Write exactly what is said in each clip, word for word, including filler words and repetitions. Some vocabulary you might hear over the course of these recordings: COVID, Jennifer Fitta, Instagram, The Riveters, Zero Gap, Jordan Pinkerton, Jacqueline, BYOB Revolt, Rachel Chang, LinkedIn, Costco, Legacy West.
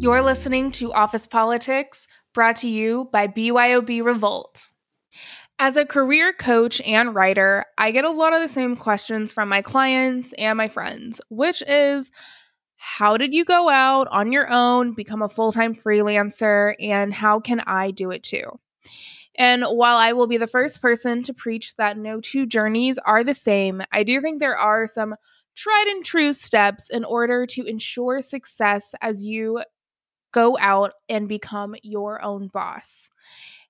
You're listening to Office Politics, brought to you by B Y O B Revolt. As a career coach and writer, I get a lot of the same questions from my clients and my friends, which is, how did you go out on your own, become a full-time freelancer, and how can I do it too? And while I will be the first person to preach that no two journeys are the same, I do think there are some tried and true steps in order to ensure success as you go out and become your own boss.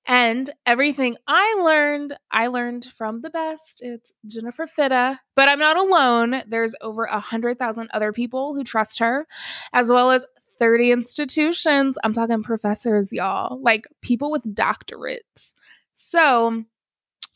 And everything I learned, I learned from the best. It's Jennifer Fitta. But I'm not alone. There's over one hundred thousand other people who trust her, as well as thirty institutions. I'm talking professors, y'all. Like, people with doctorates. So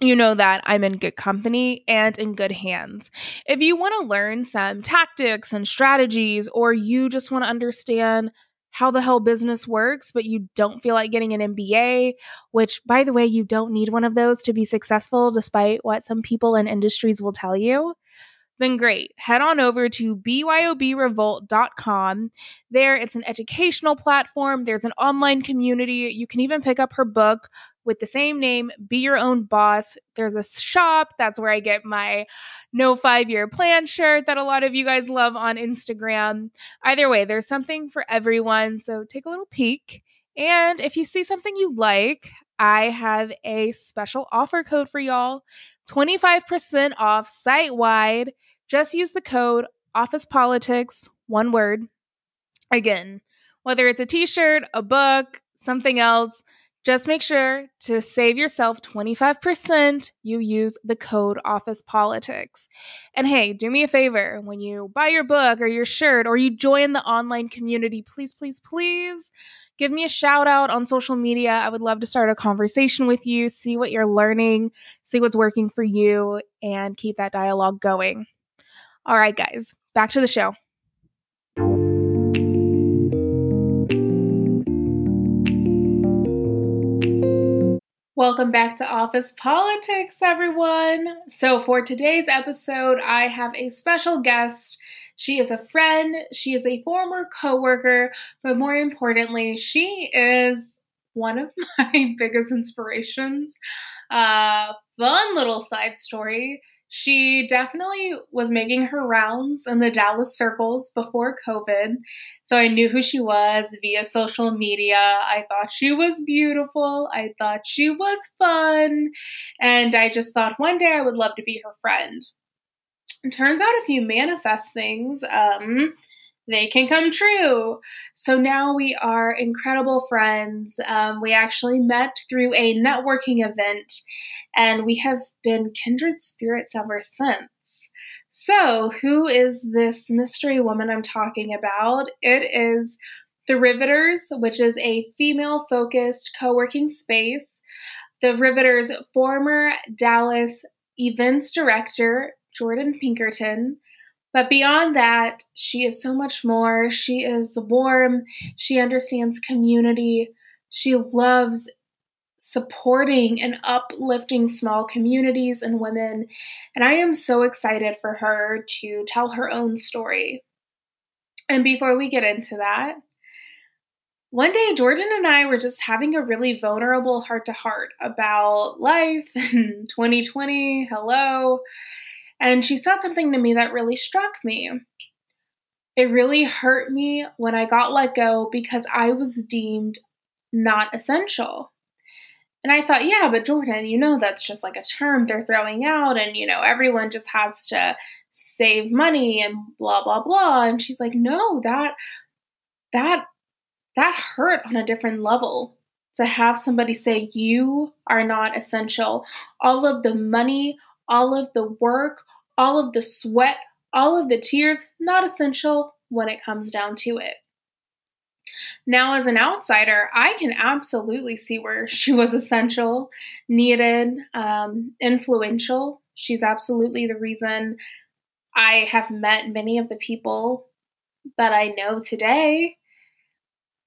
you know that I'm in good company and in good hands. If you want to learn some tactics and strategies, or you just want to understand how the hell business works, but you don't feel like getting an M B A, which, by the way, you don't need one of those to be successful, despite what some people and industries will tell you, then great. Head on over to B Y O B revolt dot com. There, it's an educational platform. There's an online community. You can even pick up her book with the same name, Be Your Own Boss. There's a shop. That's where I get my No Five-Year Plan shirt that a lot of you guys love on Instagram. Either way, there's something for everyone, so take a little peek. And if you see something you like, I have a special offer code for y'all, twenty-five percent off site-wide. Just use the code OfficePolitics, one word. Again, whether it's a t-shirt, a book, something else, just make sure to save yourself twenty-five percent. You use the code OfficePolitics. And hey, do me a favor. When you buy your book or your shirt or you join the online community, please, please, please give me a shout out on social media. I would love to start a conversation with you, see what you're learning, see what's working for you, and keep that dialogue going. All right, guys, back to the show. Welcome back to Office Politics, everyone. So for today's episode, I have a special guest. She is a friend. She is a former coworker, but more importantly, she is one of my biggest inspirations. Uh, fun little side story. She definitely was making her rounds in the Dallas circles before COVID, so I knew who she was via social media. I thought she was beautiful. I thought she was fun, and I just thought one day I would love to be her friend. It turns out if you manifest things, um, they can come true. So now we are incredible friends. Um, we actually met through a networking event, and we have been kindred spirits ever since. So who is this mystery woman I'm talking about? It is The Riveters, which is a female-focused co-working space. The Riveters' former Dallas events director, Jordan Pinkerton. But beyond that, she is so much more. She is warm. She understands community. She loves supporting and uplifting small communities and women. And I am so excited for her to tell her own story. And before we get into that, one day Jordan and I were just having a really vulnerable heart-to-heart about life and twenty twenty, hello. And she said something to me that really struck me. It really hurt me when I got let go because I was deemed not essential. And I thought, yeah, but Jordan, you know, that's just like a term they're throwing out. And, you know, everyone just has to save money and blah, blah, blah. And she's like, no, that, that, that hurt on a different level. To have somebody say you are not essential. All of the money, all of the work, all of the sweat, all of the tears, not essential when it comes down to it. Now, as an outsider, I can absolutely see where she was essential, needed, um, influential. She's absolutely the reason I have met many of the people that I know today.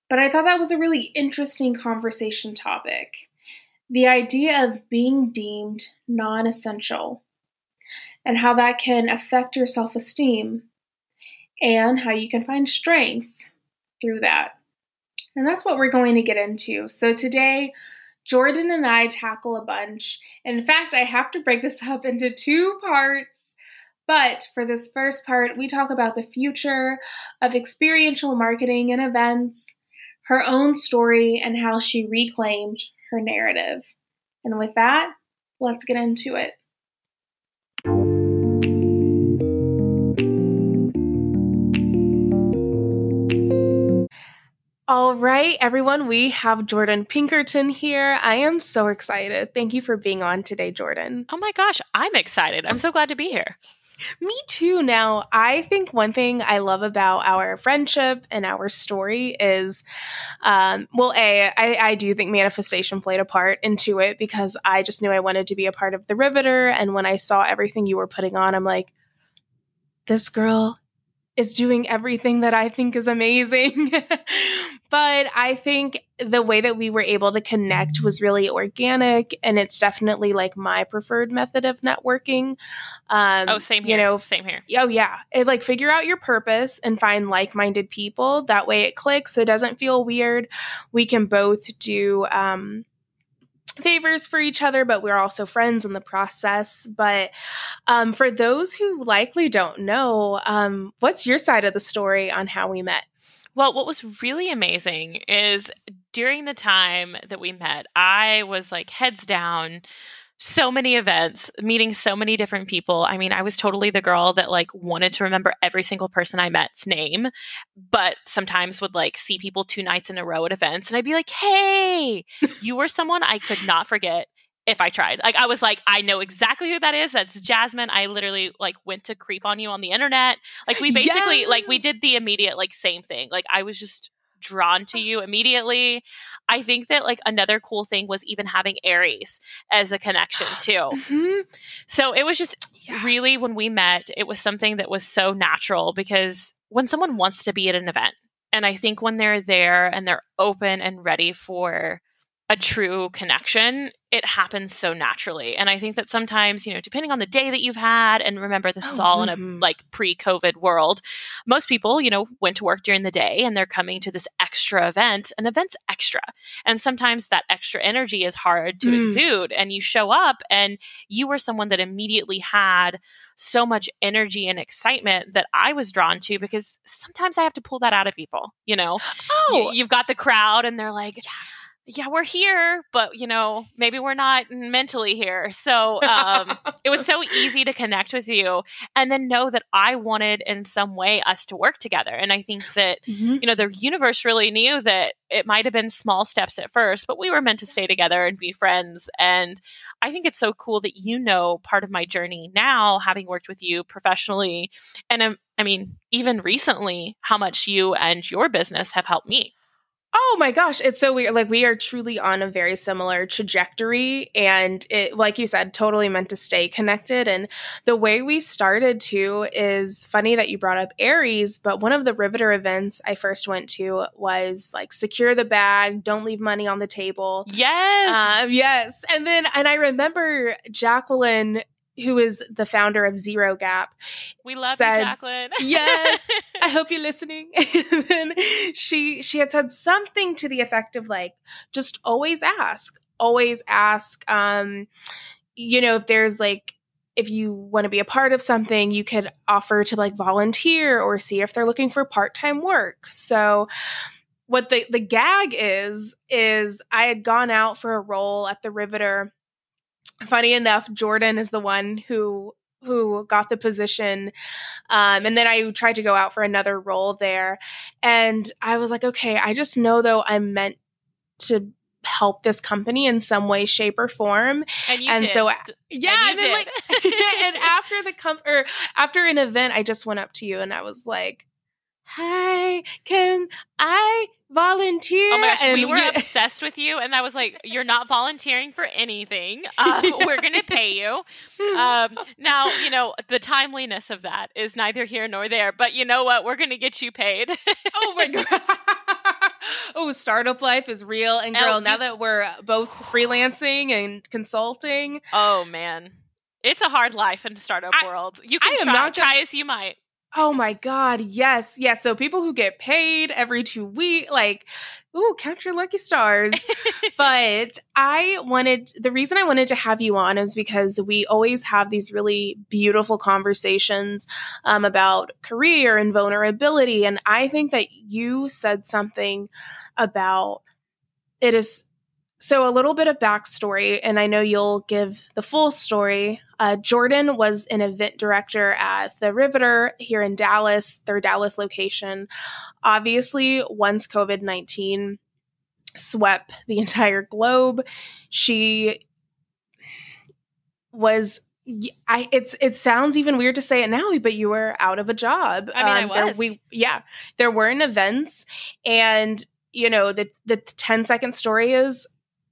But I thought that was a really interesting conversation topic. The idea of being deemed non-essential and how that can affect your self-esteem and how you can find strength through that. And that's what we're going to get into. So today, Jordan and I tackle a bunch. And in fact, I have to break this up into two parts. But for this first part, we talk about the future of experiential marketing and events, her own story, and how she reclaimed her narrative. And with that, let's get into it. All right, everyone, we have Jordan Pinkerton here. I am so excited. Thank you for being on today, Jordan. Oh my gosh, I'm excited. I'm so glad to be here. Me too. Now, I think one thing I love about our friendship and our story is, um, well, A, I, I do think manifestation played a part into it because I just knew I wanted to be a part of The Riveter. And when I saw everything you were putting on, I'm like, this girl is doing everything that I think is amazing. But I think the way that we were able to connect was really organic, and it's definitely like my preferred method of networking. Um, oh, same here. You know, same here. Oh, yeah. It, like, figure out your purpose and find like-minded people. That way it clicks. It doesn't feel weird. We can both do um, favors for each other, but we're also friends in the process. But um, for those who likely don't know, um, what's your side of the story on how we met? Well, what was really amazing is during the time that we met, I was like heads down, so many events, meeting so many different people. I mean, I was totally the girl that like wanted to remember every single person I met's name, but sometimes would like see people two nights in a row at events. And I'd be like, hey, you were someone I could not forget. If I tried, like, I was like, I know exactly who that is. That's Jasmine. I literally like went to creep on you on the internet. Like we basically, yes! like we did the immediate, like same thing. Like I was just drawn to you immediately. I think that like another cool thing was even having Aries as a connection too. Mm-hmm. So it was just yeah. really, when we met, it was something that was so natural, because when someone wants to be at an event, and I think when they're there and they're open and ready for a true connection, it happens so naturally. And I think that sometimes, you know, depending on the day that you've had, and remember this oh, is all mm-hmm. in a like pre-COVID world, most people, you know, went to work during the day and they're coming to this extra event, and event's extra. And sometimes that extra energy is hard to mm. exude, and you show up and you were someone that immediately had so much energy and excitement that I was drawn to, because sometimes I have to pull that out of people, you know, oh, you, you've got the crowd and they're like, yeah. yeah, we're here, but, you know, maybe we're not mentally here. So um, it was so easy to connect with you, and then know that I wanted in some way us to work together. And I think that, mm-hmm. you know, the universe really knew that it might have been small steps at first, but we were meant to stay together and be friends. And I think it's so cool that, you know, part of my journey now, having worked with you professionally, and um, I mean, even recently, how much you and your business have helped me. Oh my gosh, it's so weird. Like, we are truly on a very similar trajectory, and it, like you said, totally meant to stay connected. And the way we started too is funny that you brought up Aries, but one of the Riveter events I first went to was like, secure the bag, don't leave money on the table. Yes. Um, yes. And then, and I remember Jacqueline, who is the founder of Zero Gap. We love said, you, Jacqueline. Yes. I hope you're listening. And then she she had said something to the effect of like, just always ask. Always ask, um, you know, if there's like, if you want to be a part of something, you could offer to like volunteer or see if they're looking for part-time work. So what the, the gag is, is I had gone out for a role at the Riveter. Funny enough, Jordan is the one who who got the position. Um, and then I tried to go out for another role there. And I was like, okay, I just know, though, I'm meant to help this company in some way, shape, or form. And you and did. So, yeah. And, and then, like, and after the com- or after an event, I just went up to you and I was like, hi, can I volunteer? Oh my gosh, and we were obsessed with you. And I was like, you're not volunteering for anything. Um, yeah. We're going to pay you. Um, now, you know, the timeliness of that is neither here nor there. But you know what? We're going to get you paid. Oh my God. Oh, startup life is real. And girl, L- now that we're both freelancing and consulting. Oh man. It's a hard life in the startup I, world. You can try, gonna- try as you might. Oh my God. Yes. Yes. So people who get paid every two weeks, like, ooh, count your lucky stars. But I wanted, the reason I wanted to have you on is because we always have these really beautiful conversations um, about career and vulnerability. And I think that you said something about it is, so a little bit of backstory, and I know you'll give the full story. Uh, Jordan was an event director at The Riveter here in Dallas, their Dallas location. Obviously, once covid nineteen swept the entire globe, she was... I it's it sounds even weird to say it now, but you were out of a job. I mean, um, I was. There, we, yeah, there weren't events, and you know, the the ten-second story is...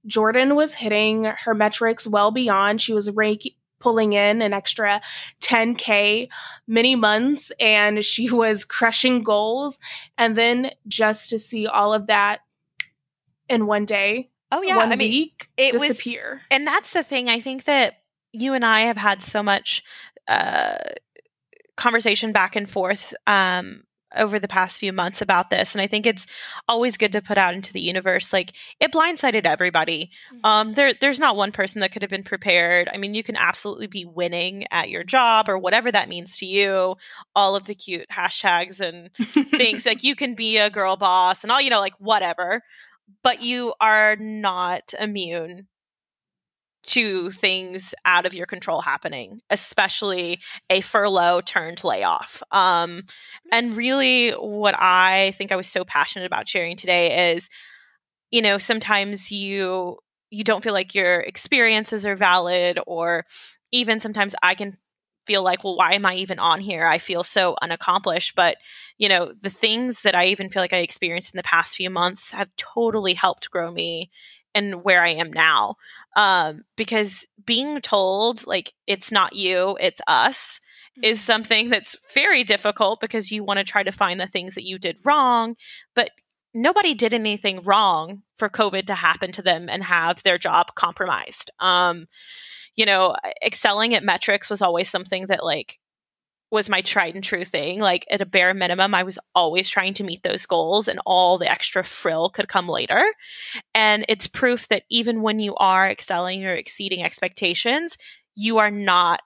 Jordan was hitting her metrics well beyond. She was rake, pulling in an extra ten K many months, and she was crushing goals. And then just to see all of that in one day, oh yeah, one I week, mean, it disappear. Was, and that's the thing. I think that you and I have had so much uh, conversation back and forth um, over the past few months about this. And I think it's always good to put out into the universe. Like, it blindsided everybody. Mm-hmm. Um, there, there's not one person that could have been prepared. I mean, you can absolutely be winning at your job or whatever that means to you. All of the cute hashtags and things, like, you can be a girl boss and all, you know, like, whatever, but you are not immune to things out of your control happening, especially a furlough turned layoff. Um, and really what I think I was so passionate about sharing today is, you know, sometimes you, you don't feel like your experiences are valid, or even sometimes I can feel like, well, why am I even on here? I feel so unaccomplished. But, you know, the things that I even feel like I experienced in the past few months have totally helped grow me and where I am now. Um, because being told, like, it's not you, it's us, mm-hmm. is something that's very difficult, because you want to try to find the things that you did wrong, but nobody did anything wrong for COVID to happen to them and have their job compromised. Um, you know, excelling at metrics was always something that, like, was my tried and true thing. Like, at a bare minimum, I was always trying to meet those goals, and all the extra frill could come later. And it's proof that even when you are excelling or exceeding expectations, you are not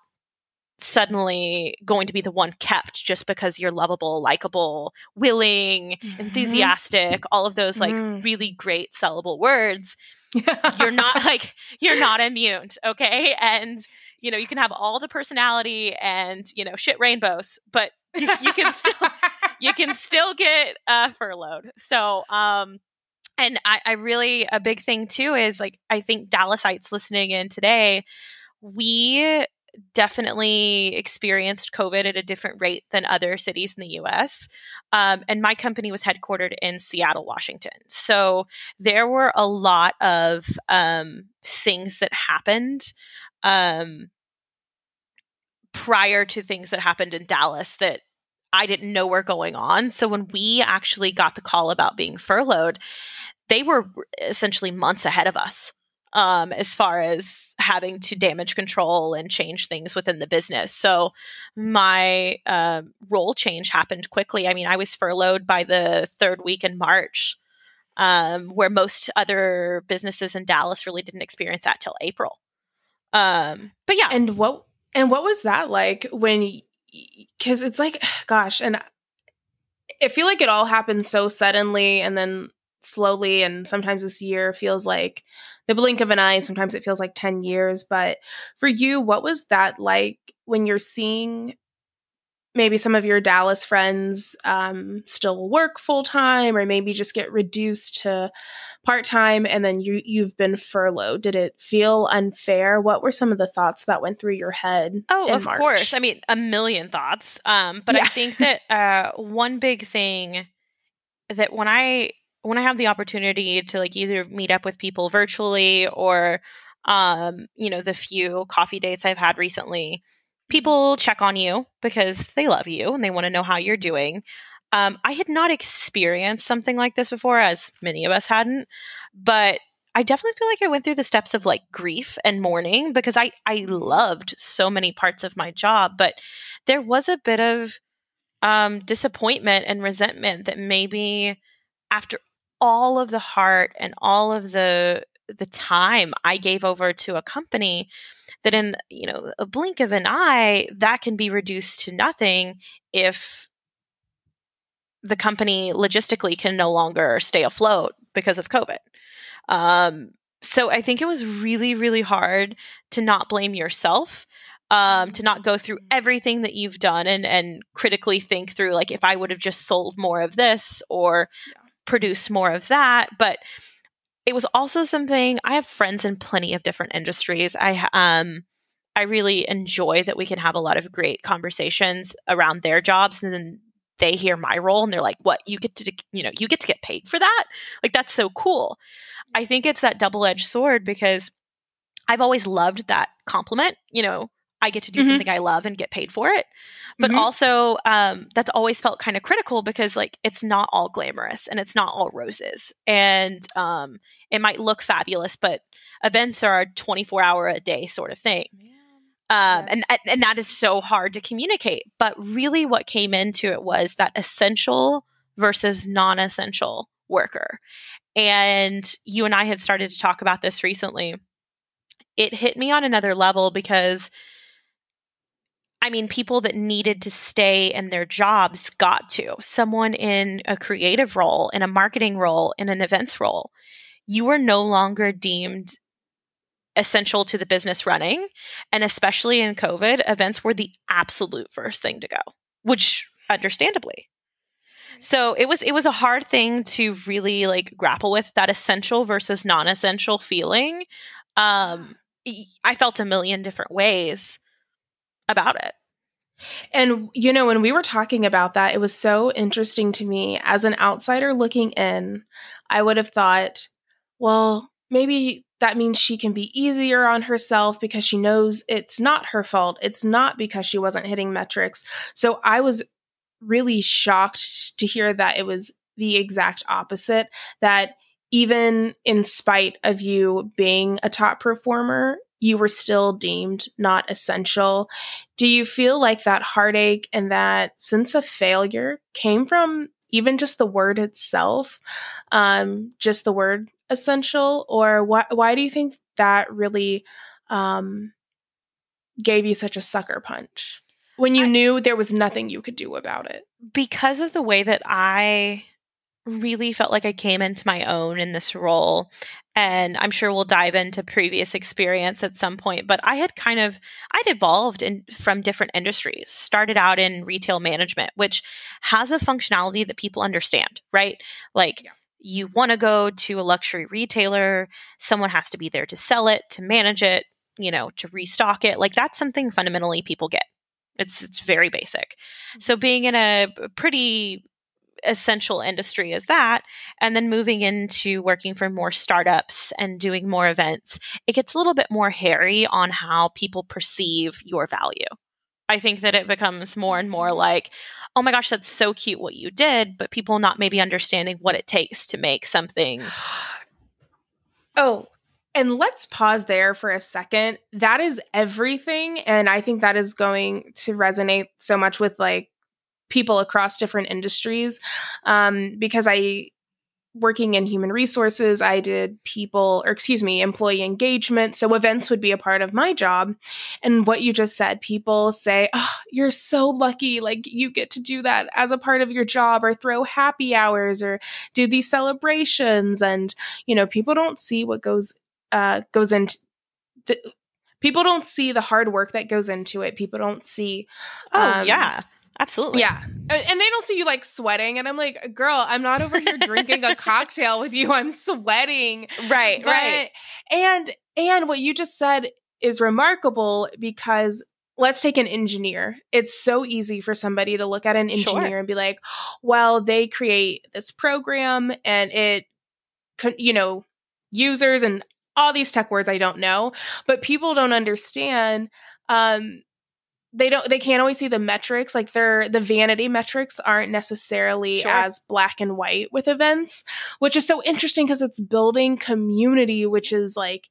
suddenly going to be the one kept just because you're lovable, likable, willing, mm-hmm. enthusiastic, all of those like mm. really great sellable words. You're not like, you're not immune. Okay. And you know, you can have all the personality and, you know, shit rainbows, but you, you can still, you can still get uh, furloughed. So, um, and I, I really, a big thing too is, like, I think Dallasites listening in today, we definitely experienced COVID at a different rate than other cities in the U S. Um, and my company was headquartered in Seattle, Washington. So there were a lot of um, things that happened um, prior to things that happened in Dallas that I didn't know were going on. So when we actually got the call about being furloughed, they were essentially months ahead of us, um, as far as having to damage control and change things within the business. So my, uh, role change happened quickly. I mean, I was furloughed by the third week in March, um, where most other businesses in Dallas really didn't experience that till April. Um, but yeah. And what, and what was that like when, cause it's like, gosh, and I feel like it all happened so suddenly and then slowly. And sometimes this year feels like the blink of an eye. And sometimes it feels like ten years, but for you, what was that like when you're seeing maybe some of your Dallas friends, um, still work full time, or maybe just get reduced to part time, and then you you've been furloughed? Did it feel unfair? What were some of the thoughts that went through your head? Oh, of course. I mean, a million thoughts. Um, but yeah. I think that uh, one big thing that when I when I have the opportunity to, like, either meet up with people virtually or um, you know, the few coffee dates I've had recently, people check on you because they love you and they want to know how you're doing. Um, I had not experienced something like this before, as many of us hadn't, but I definitely feel like I went through the steps of, like, grief and mourning, because I, I loved so many parts of my job, but there was a bit of um, disappointment and resentment that maybe after all of the heart and all of the the time I gave over to a company, that in, you know, a blink of an eye, that can be reduced to nothing if the company logistically can no longer stay afloat because of COVID. Um, so I think it was really, really hard to not blame yourself, um, to not go through everything that you've done and, and critically think through, like, if I would have just sold more of this or yeah. produced more of that. But it was also something, I have friends in plenty of different industries. I, um, I really enjoy that we can have a lot of great conversations around their jobs, and then they hear my role and they're like, what, you get to, you know, you get to get paid for that? Like, that's so cool. I think it's that double-edged sword, because I've always loved that compliment. You know, I get to do mm-hmm. something I love and get paid for it. But mm-hmm. also um, that's always felt kind of critical, because like, it's not all glamorous and it's not all roses, and um, it might look fabulous, but events are a twenty-four hour a day sort of thing. Yeah. Um, yes. and, and that is so hard to communicate. But really what came into it was that essential versus non-essential worker. And you and I had started to talk about this recently. It hit me on another level, because, I mean, people that needed to stay in their jobs got to. Someone in a creative role, in a marketing role, in an events role, you were no longer deemed essential to the business running. And especially in COVID, events were the absolute first thing to go, which understandably. So it was, it was a hard thing to really like grapple with, that essential versus non-essential feeling. Um, I felt a million different ways about it. And, you know, when we were talking about that, it was so interesting to me. As an outsider looking in, I would have thought, well, maybe that means she can be easier on herself because she knows it's not her fault. It's not because she wasn't hitting metrics. So I was really shocked to hear that it was the exact opposite, that even in spite of you being a top performer, you were still deemed not essential. Do you feel like that heartache and that sense of failure came from even just the word itself, um, just the word essential? Or wh- why do you think that really um, gave you such a sucker punch when you I, knew there was nothing you could do about it? Because of the way that I really felt like I came into my own in this role. And I'm sure we'll dive into previous experience at some point, but I had kind of, I'd evolved in, from different industries, started out in retail management, which has a functionality that people understand, right? Like yeah. you want to go to a luxury retailer, someone has to be there to sell it, to manage it, you know, to restock it. Like that's something fundamentally people get. It's, it's very basic. So being in a pretty essential industry as that, and then moving into working for more startups and doing more events, it gets a little bit more hairy on how people perceive your value. I think that it becomes more and more like, oh my gosh, that's so cute what you did, but people not maybe understanding what it takes to make something. Oh, and let's pause there for a second. That is everything. And I think that is going to resonate so much with like people across different industries, um, because I, working in human resources, I did people, or excuse me, employee engagement. So events would be a part of my job. And what you just said, people say, oh, you're so lucky. Like you get to do that as a part of your job, or throw happy hours, or do these celebrations. And, you know, people don't see what goes, uh, goes into th- people don't see the hard work that goes into it. People don't see. Um, oh yeah. Absolutely. Yeah. And they don't see you like sweating. And I'm like, girl, I'm not over here drinking a cocktail with you. I'm sweating. Right. But, right. And, and what you just said is remarkable, because let's take an engineer. It's so easy for somebody to look at an engineer sure. and be like, well, they create this program and it, you know, users and all these tech words I don't know, but people don't understand, um, They don't. They can't always see the metrics. Like they're the vanity metrics aren't necessarily sure. as black and white with events, which is so interesting because it's building community, which is like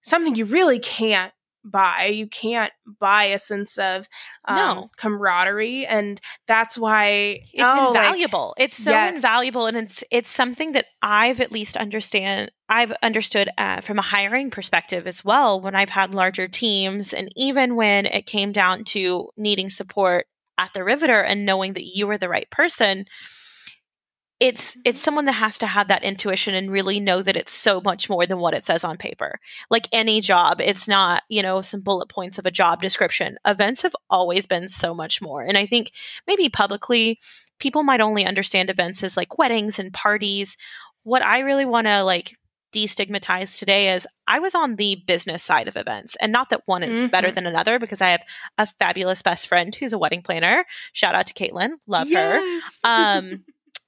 something you really can't buy. You can't buy a sense of um, no. camaraderie, and that's why it's oh, invaluable. Like, it's so yes. invaluable, and it's it's something that I've at least understand. I've understood uh, from a hiring perspective as well when I've had larger teams, and even when it came down to needing support at the Riveter and knowing that you were the right person. It's it's someone that has to have that intuition and really know that it's so much more than what it says on paper. Like any job, it's not, you know, some bullet points of a job description. Events have always been so much more. And I think maybe publicly, people might only understand events as like weddings and parties. What I really want to like destigmatize today is I was on the business side of events, and not that one is mm-hmm. better than another, because I have a fabulous best friend who's a wedding planner. Shout out to Caitlin. Love yes. her. Um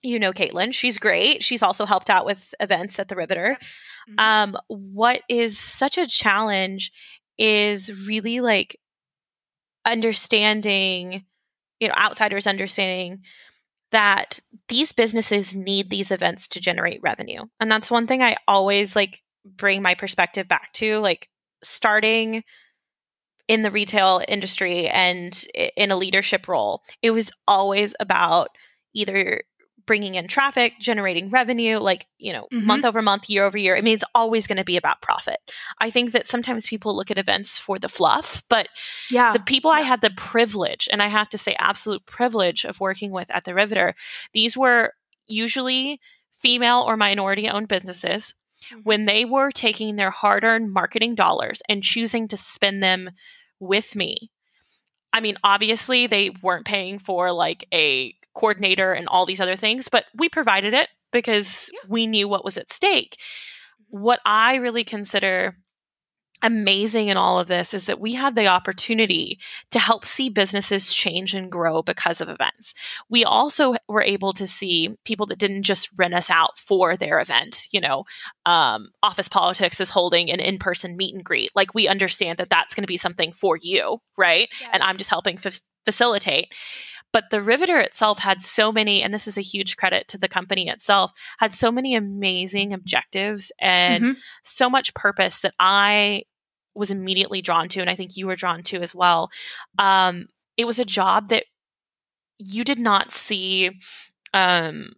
You know Caitlin. She's great. She's also helped out with events at the Riveter. Mm-hmm. Um, what is such a challenge is really like understanding, you know, outsiders understanding that these businesses need these events to generate revenue. And that's one thing I always like bring my perspective back to, like starting in the retail industry and in a leadership role. It was always about either bringing in traffic, generating revenue, like, you know, mm-hmm. month over month, year over year. I mean, it's always going to be about profit. I think that sometimes people look at events for the fluff, but yeah. the people yeah. I had the privilege, and I have to say absolute privilege, of working with at the Riveter, these were usually female or minority owned businesses. Mm-hmm. When they were taking their hard-earned marketing dollars and choosing to spend them with me, I mean, obviously they weren't paying for like a coordinator and all these other things, but we provided it because yeah. we knew what was at stake. What I really consider amazing in all of this is that we had the opportunity to help see businesses change and grow because of events. We also were able to see people that didn't just rent us out for their event. You know, um, Office Politics is holding an in-person meet and greet. Like, we understand that that's going to be something for you, right? Yes. And I'm just helping f- facilitate. But the Riveter itself had so many, and this is a huge credit to the company itself, had so many amazing objectives and mm-hmm. so much purpose that I was immediately drawn to. And I think you were drawn to as well. Um, it was a job that you did not see um,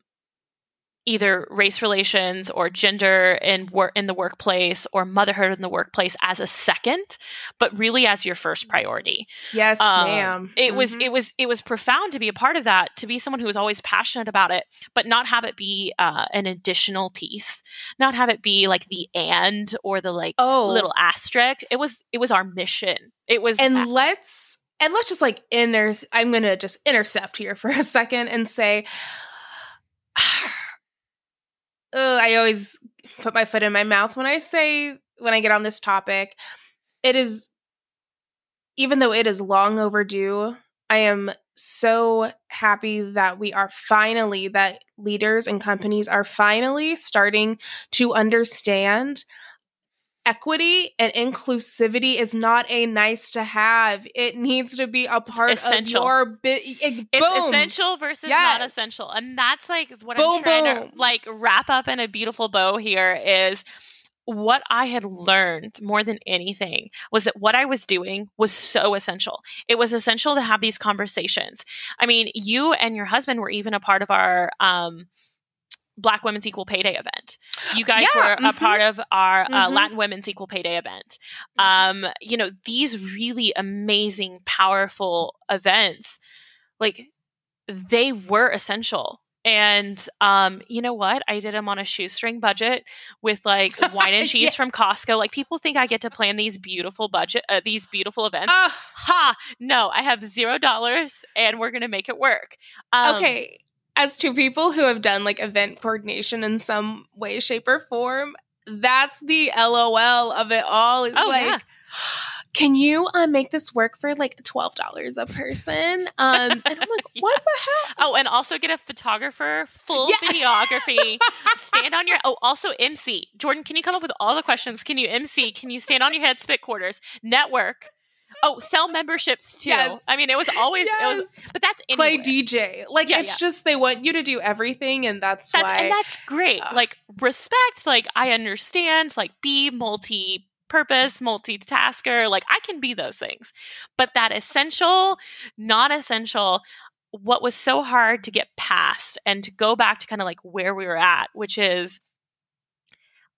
either race relations or gender in, wor- in the workplace or motherhood in the workplace as a second, but really as your first priority. Yes, um, ma'am. It mm-hmm. was, it was, it was profound to be a part of that, to be someone who was always passionate about it, but not have it be uh, an additional piece, not have it be like the and, or the like oh. little asterisk. It was, it was our mission. It was. And a- let's, and let's just like in there, I'm going to just intercept here for a second and say, Uh, I always put my foot in my mouth when I say, when I get on this topic, it is, even though it is long overdue, I am so happy that we are finally, that leaders and companies are finally starting to understand equity and inclusivity is not a nice to have. It needs to be a part essential. of your bi- it, boom. It's essential versus yes. not essential. And that's like what boom, I'm trying boom. to like wrap up in a beautiful bow here is what I had learned more than anything was that what I was doing was so essential. It was essential to have these conversations. I mean, you and your husband were even a part of our um Black Women's Equal Pay Day event. You guys yeah, were mm-hmm. a part of our uh, mm-hmm. Latin Women's Equal Pay Day event. Um, you know, these really amazing, powerful events, like they were essential. And um, you know what? I did them on a shoestring budget with like wine and cheese yeah. from Costco. Like, people think I get to plan these beautiful budget, uh, these beautiful events. Uh, ha! No, I have zero dollars, and we're gonna make it work. Um, okay. As two people who have done like event coordination in some way, shape, or form, that's the LOL of it all. It's oh, like, yeah. can you um, make this work for like twelve dollars a person? Um, and I'm like, yeah. what the heck? Oh, and also get a photographer, full yeah. videography, stand on your, oh, also M C. Jordan, can you come up with all the questions? Can you M C? Can you stand on your head, spit quarters, network? Oh, sell memberships too. Yes. I mean, it was always, yes. it was, but that's anywhere. Play D J. Like, yeah, it's yeah. just, they want you to do everything, and that's, that's why. And that's great. Uh, like, respect, like, I understand, like, be multi purpose, multitasker. Like, I can be those things. But that essential, non-essential, what was so hard to get past and to go back to kind of like where we were at, which is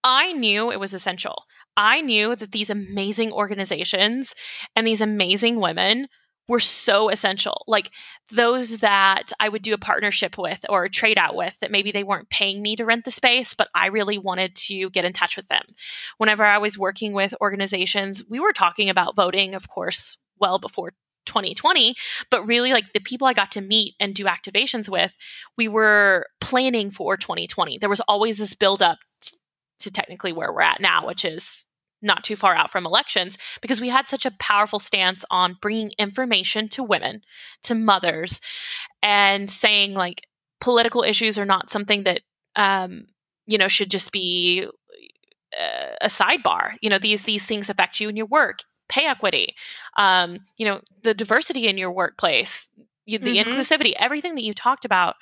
I knew it was essential. I knew that these amazing organizations and these amazing women were so essential. Like those that I would do a partnership with or a trade out with, that maybe they weren't paying me to rent the space, but I really wanted to get in touch with them. Whenever I was working with organizations, we were talking about voting, of course, well before twenty twenty, but really like the people I got to meet and do activations with, we were planning for twenty twenty. There was always this buildup t- to technically where we're at now, which is not too far out from elections, because we had such a powerful stance on bringing information to women, to mothers, and saying like political issues are not something that, um, you know, should just be uh, a sidebar. You know, these, these things affect you in your work. Pay equity, um, you know, the diversity in your workplace, you, the mm-hmm. inclusivity, everything that you talked about.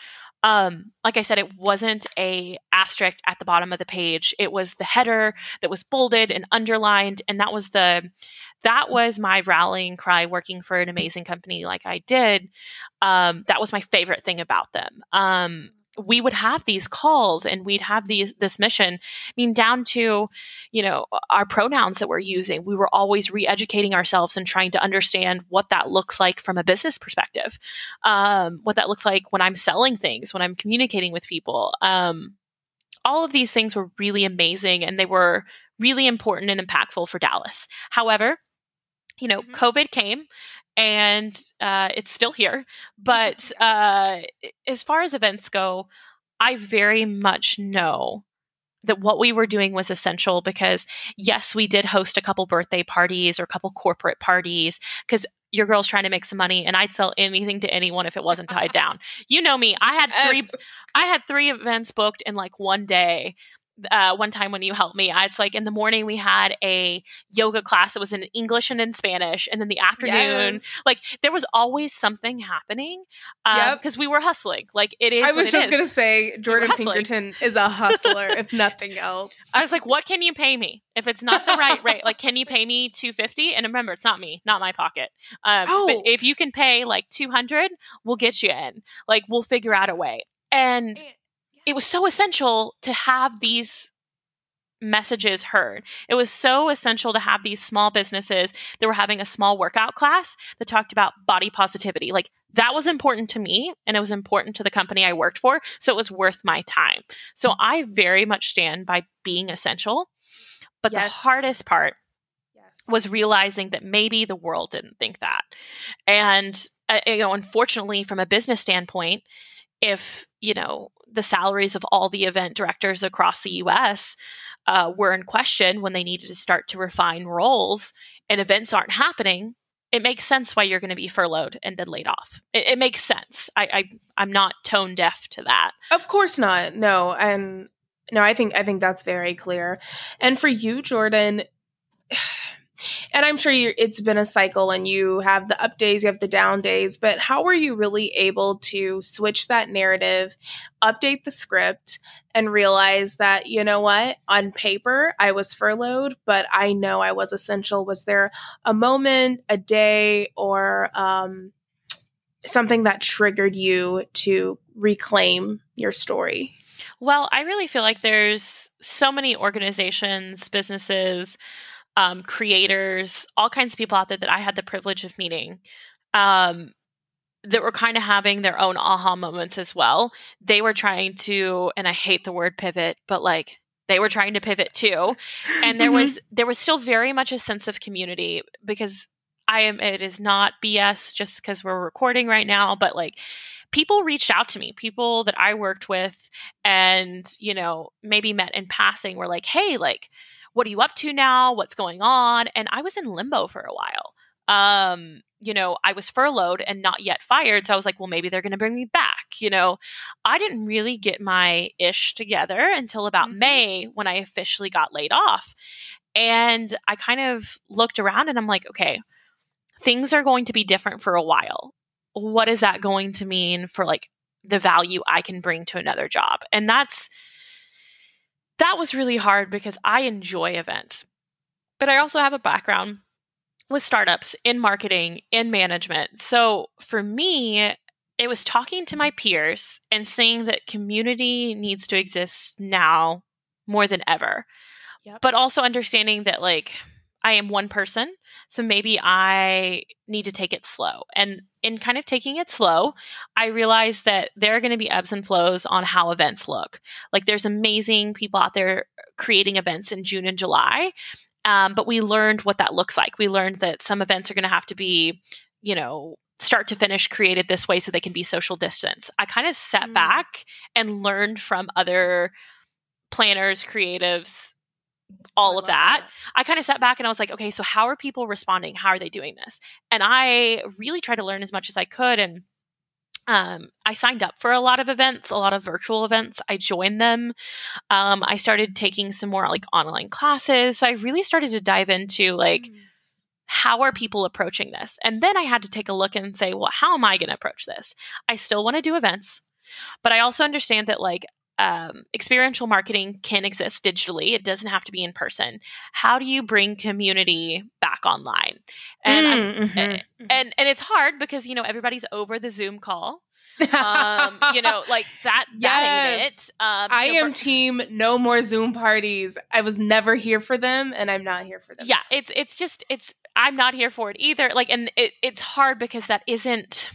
Um, like I said, it wasn't a asterisk at the bottom of the page. It was the header that was bolded and underlined. And that was the, that was my rallying cry working for an amazing company like I did. Um, that was my favorite thing about them. Um, we would have these calls and we'd have these, this mission, I mean, down to, you know, our pronouns that we're using. We were always re-educating ourselves and trying to understand what that looks like from a business perspective, um, what that looks like when I'm selling things, when I'm communicating with people. Um, all of these things were really amazing and they were really important and impactful for Dallas. However, you know, mm-hmm. COVID came. And uh, it's still here. But uh, as far as events go, I very much know that what we were doing was essential because, yes, we did host a couple birthday parties or a couple corporate parties because your girl's trying to make some money and I'd sell anything to anyone if it wasn't tied down. You know me. I had three, I had three events booked in like one day. Uh, one time when you helped me, it's like in the morning we had a yoga class that was in English and in Spanish. And then the afternoon, yes. like there was always something happening because um, yep. we were hustling. Like it is I was just going to say Jordan Pinkerton is a hustler, if nothing else. I was like, what can you pay me if it's not the right rate? Like, can you pay me two hundred fifty dollars? And remember, it's not me, not my pocket. Um, oh. But if you can pay like two hundred dollars, we'll get you in. Like we'll figure out a way. And yeah. It was so essential to have these messages heard. It was so essential to have these small businesses that were having a small workout class that talked about body positivity. Like that was important to me and it was important to the company I worked for. So it was worth my time. So I very much stand by being essential. But yes. the hardest part yes. was realizing that maybe the world didn't think that. And uh, you know, unfortunately, from a business standpoint, if, you know, the salaries of all the event directors across the U S uh, were in question when they needed to start to refine roles and events aren't happening, it makes sense why you're going to be furloughed and then laid off. It, it makes sense. I, I, I'm not tone deaf to that. Of course not. No. And no, I think, I think that's very clear. And for you, Jordan, and I'm sure you, it's been a cycle and you have the up days, you have the down days, but how were you really able to switch that narrative, update the script, and realize that, you know what, on paper, I was furloughed, but I know I was essential. Was there a moment, a day, or um, something that triggered you to reclaim your story? Well, I really feel like there's so many organizations, businesses, Um, creators, all kinds of people out there that I had the privilege of meeting um, that were kind of having their own aha moments as well. They were trying to, and I hate the word pivot, but like they were trying to pivot too. And there mm-hmm. was, there was still very much a sense of community because I am, it is not B S just because we're recording right now, but like people reached out to me, people that I worked with and, you know, maybe met in passing were like, hey, like, what are you up to now? What's going on? And I was in limbo for a while. Um, you know, I was furloughed and not yet fired. So I was like, well, maybe they're going to bring me back. You know, I didn't really get my ish together until about mm-hmm. May when I officially got laid off. And I kind of looked around and I'm like, okay, things are going to be different for a while. What is that going to mean for like the value I can bring to another job? And that's, That was really hard because I enjoy events. But I also have a background with startups, in marketing, in management. So for me, it was talking to my peers and saying that community needs to exist now more than ever. Yep. But also understanding that, like, I am one person, so maybe I need to take it slow. And in kind of taking it slow, I realized that there are going to be ebbs and flows on how events look. Like, there's amazing people out there creating events in June and July. Um, but we learned what that looks like. We learned that some events are going to have to be, you know, start to finish created this way so they can be social distance. I kind of sat mm. back and learned from other planners, creatives, all I of that. that. I kind of sat back and I was like, okay, so how are people responding? How are they doing this? And I really tried to learn as much as I could. And Um, I signed up for a lot of events, a lot of virtual events. I joined them. Um, I started taking some more like online classes. So I really started to dive into like, mm. how are people approaching this? And then I had to take a look and say, well, how am I going to approach this? I still want to do events, but I also understand that like, um, experiential marketing can exist digitally. It doesn't have to be in person. How do you bring community back online? And, mm, mm-hmm. and, and, and it's hard because, you know, everybody's over the Zoom call, um, you know, like that, yes. that ain't it. Um, I am team no more Zoom parties. I was never here for them and I'm not here for them. Yeah. It's, it's just, it's, I'm not here for it either. Like, and it, it's hard because that isn't,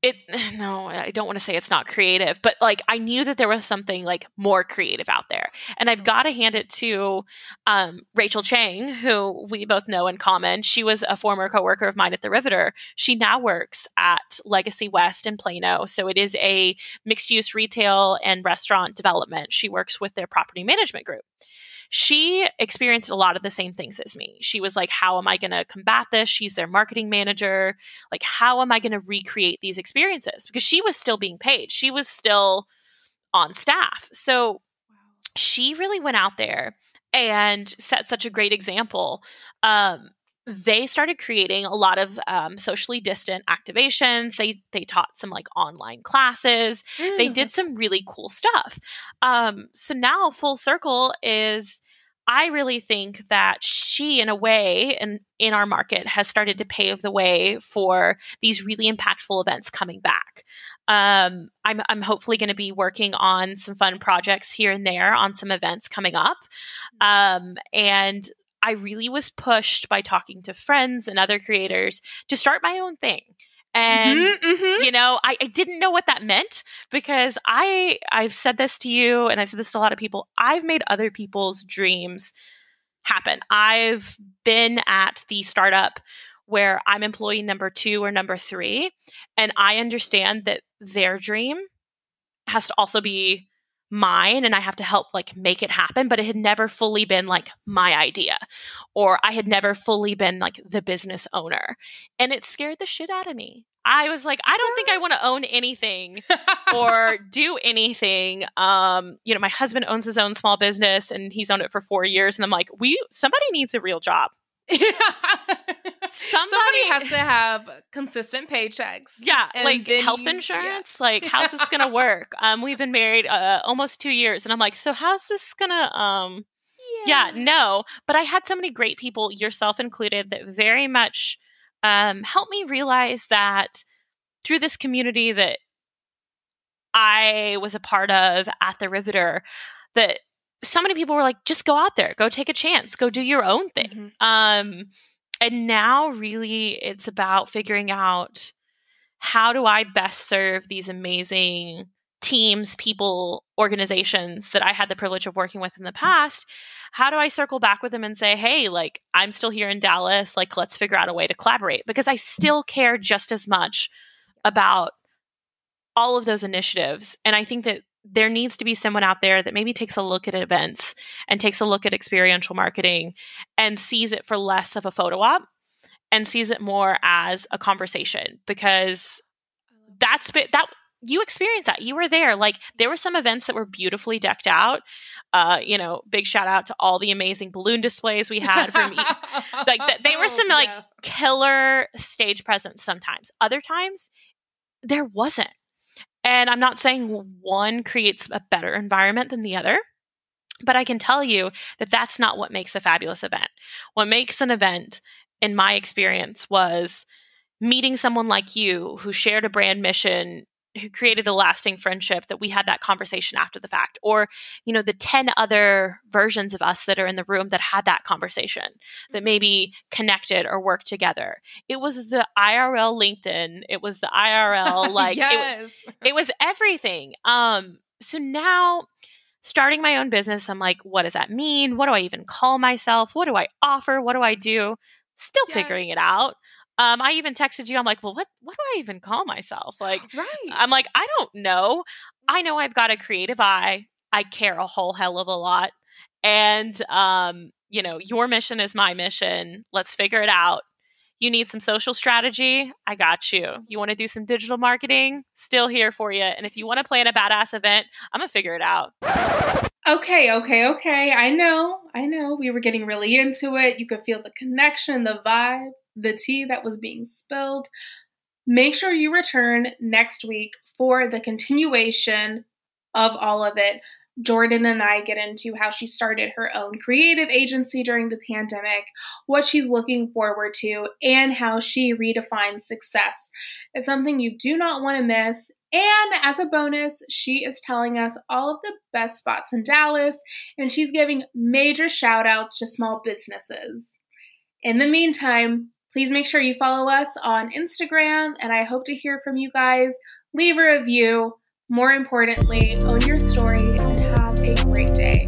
It no, I don't want to say it's not creative, but like I knew that there was something like more creative out there, and I've got to hand it to um, Rachel Chang, who we both know in common. She was a former coworker of mine at The Riveter. She now works at Legacy West in Plano, so it is a mixed-use retail and restaurant development. She works with their property management group. She experienced a lot of the same things as me. She was like, how am I going to combat this? She's their marketing manager. Like, how am I going to recreate these experiences? Because she was still being paid. She was still on staff. So wow. She really went out there and set such a great example. Um, they started creating a lot of um, socially distant activations. They they taught some like online classes. Mm. They did some really cool stuff. Um, so now full circle is I really think that she, in a way, in, in our market has started to pave the way for these really impactful events coming back. Um, I'm, I'm hopefully going to be working on some fun projects here and there on some events coming up. Um, and I really was pushed by talking to friends and other creators to start my own thing. And, mm-hmm, mm-hmm. you know, I, I didn't know what that meant because I, I've said this to you and I've said this to a lot of people. I've made other people's dreams happen. I've been at the startup where I'm employee number two or number three, and I understand that their dream has to also be mine, and I have to help like make it happen, but it had never fully been like my idea, or I had never fully been like the business owner, and it scared the shit out of me. I was like, I don't think I want to own anything or do anything. Um, you know, my husband owns his own small business and he's owned it for four years, and I'm like, we somebody needs a real job. somebody, somebody has to have consistent paychecks. Yeah, like health you, insurance. Yeah. Like, how's this gonna work? Um, we've been married uh, almost two years, and I'm like, so how's this gonna? Um, yeah. yeah, no. But I had so many great people, yourself included, that very much um, helped me realize that through this community that I was a part of at The Riveter, that. So many people were like, just go out there, go take a chance, go do your own thing. Mm-hmm. Um, and now really it's about figuring out how do I best serve these amazing teams, people, organizations that I had the privilege of working with in the past. How do I circle back with them and say, hey, like I'm still here in Dallas. Like, let's figure out a way to collaborate, because I still care just as much about all of those initiatives. And I think that there needs to be someone out there that maybe takes a look at events and takes a look at experiential marketing and sees it for less of a photo op and sees it more as a conversation, because that's been, that you experienced that you were there. Like, there were some events that were beautifully decked out. Uh, you know, big shout out to all the amazing balloon displays we had from e- like th- they were some like yeah. killer stage presence sometimes. Other times there wasn't. And I'm not saying one creates a better environment than the other, But I can tell you that that's not what makes a fabulous event. What makes an event, in my experience, was meeting someone like you who shared a brand mission, who created a lasting friendship, that we had that conversation after the fact, or, you know, the ten other versions of us that are in the room that had that conversation, that maybe connected or worked together. It was the I R L LinkedIn. It was the I R L, like, yes. it, it was everything. Um, so now starting my own business, I'm like, what does that mean? What do I even call myself? What do I offer? What do I do? Still yes. figuring it out. Um, I even texted you. I'm like, well, what, what do I even call myself? Like, right. I'm like, I don't know. I know I've got a creative eye. I care a whole hell of a lot. And, um, you know, your mission is my mission. Let's figure it out. You need some social strategy? I got you. You want to do some digital marketing? Still here for you. And if you want to plan a badass event, I'm going to figure it out. Okay, okay, okay. I know. I know. We were getting really into it. You could feel the connection, the vibe, the tea that was being spilled. Make sure you return next week for the continuation of all of it. Jordan and I get into how she started her own creative agency during the pandemic, what she's looking forward to, and how she redefines success. It's something you do not want to miss. And as a bonus, she is telling us all of the best spots in Dallas, and she's giving major shout outs to small businesses. In the meantime, please make sure you follow us on Instagram, and I hope to hear from you guys. Leave a review. More importantly, own your story and have a great day.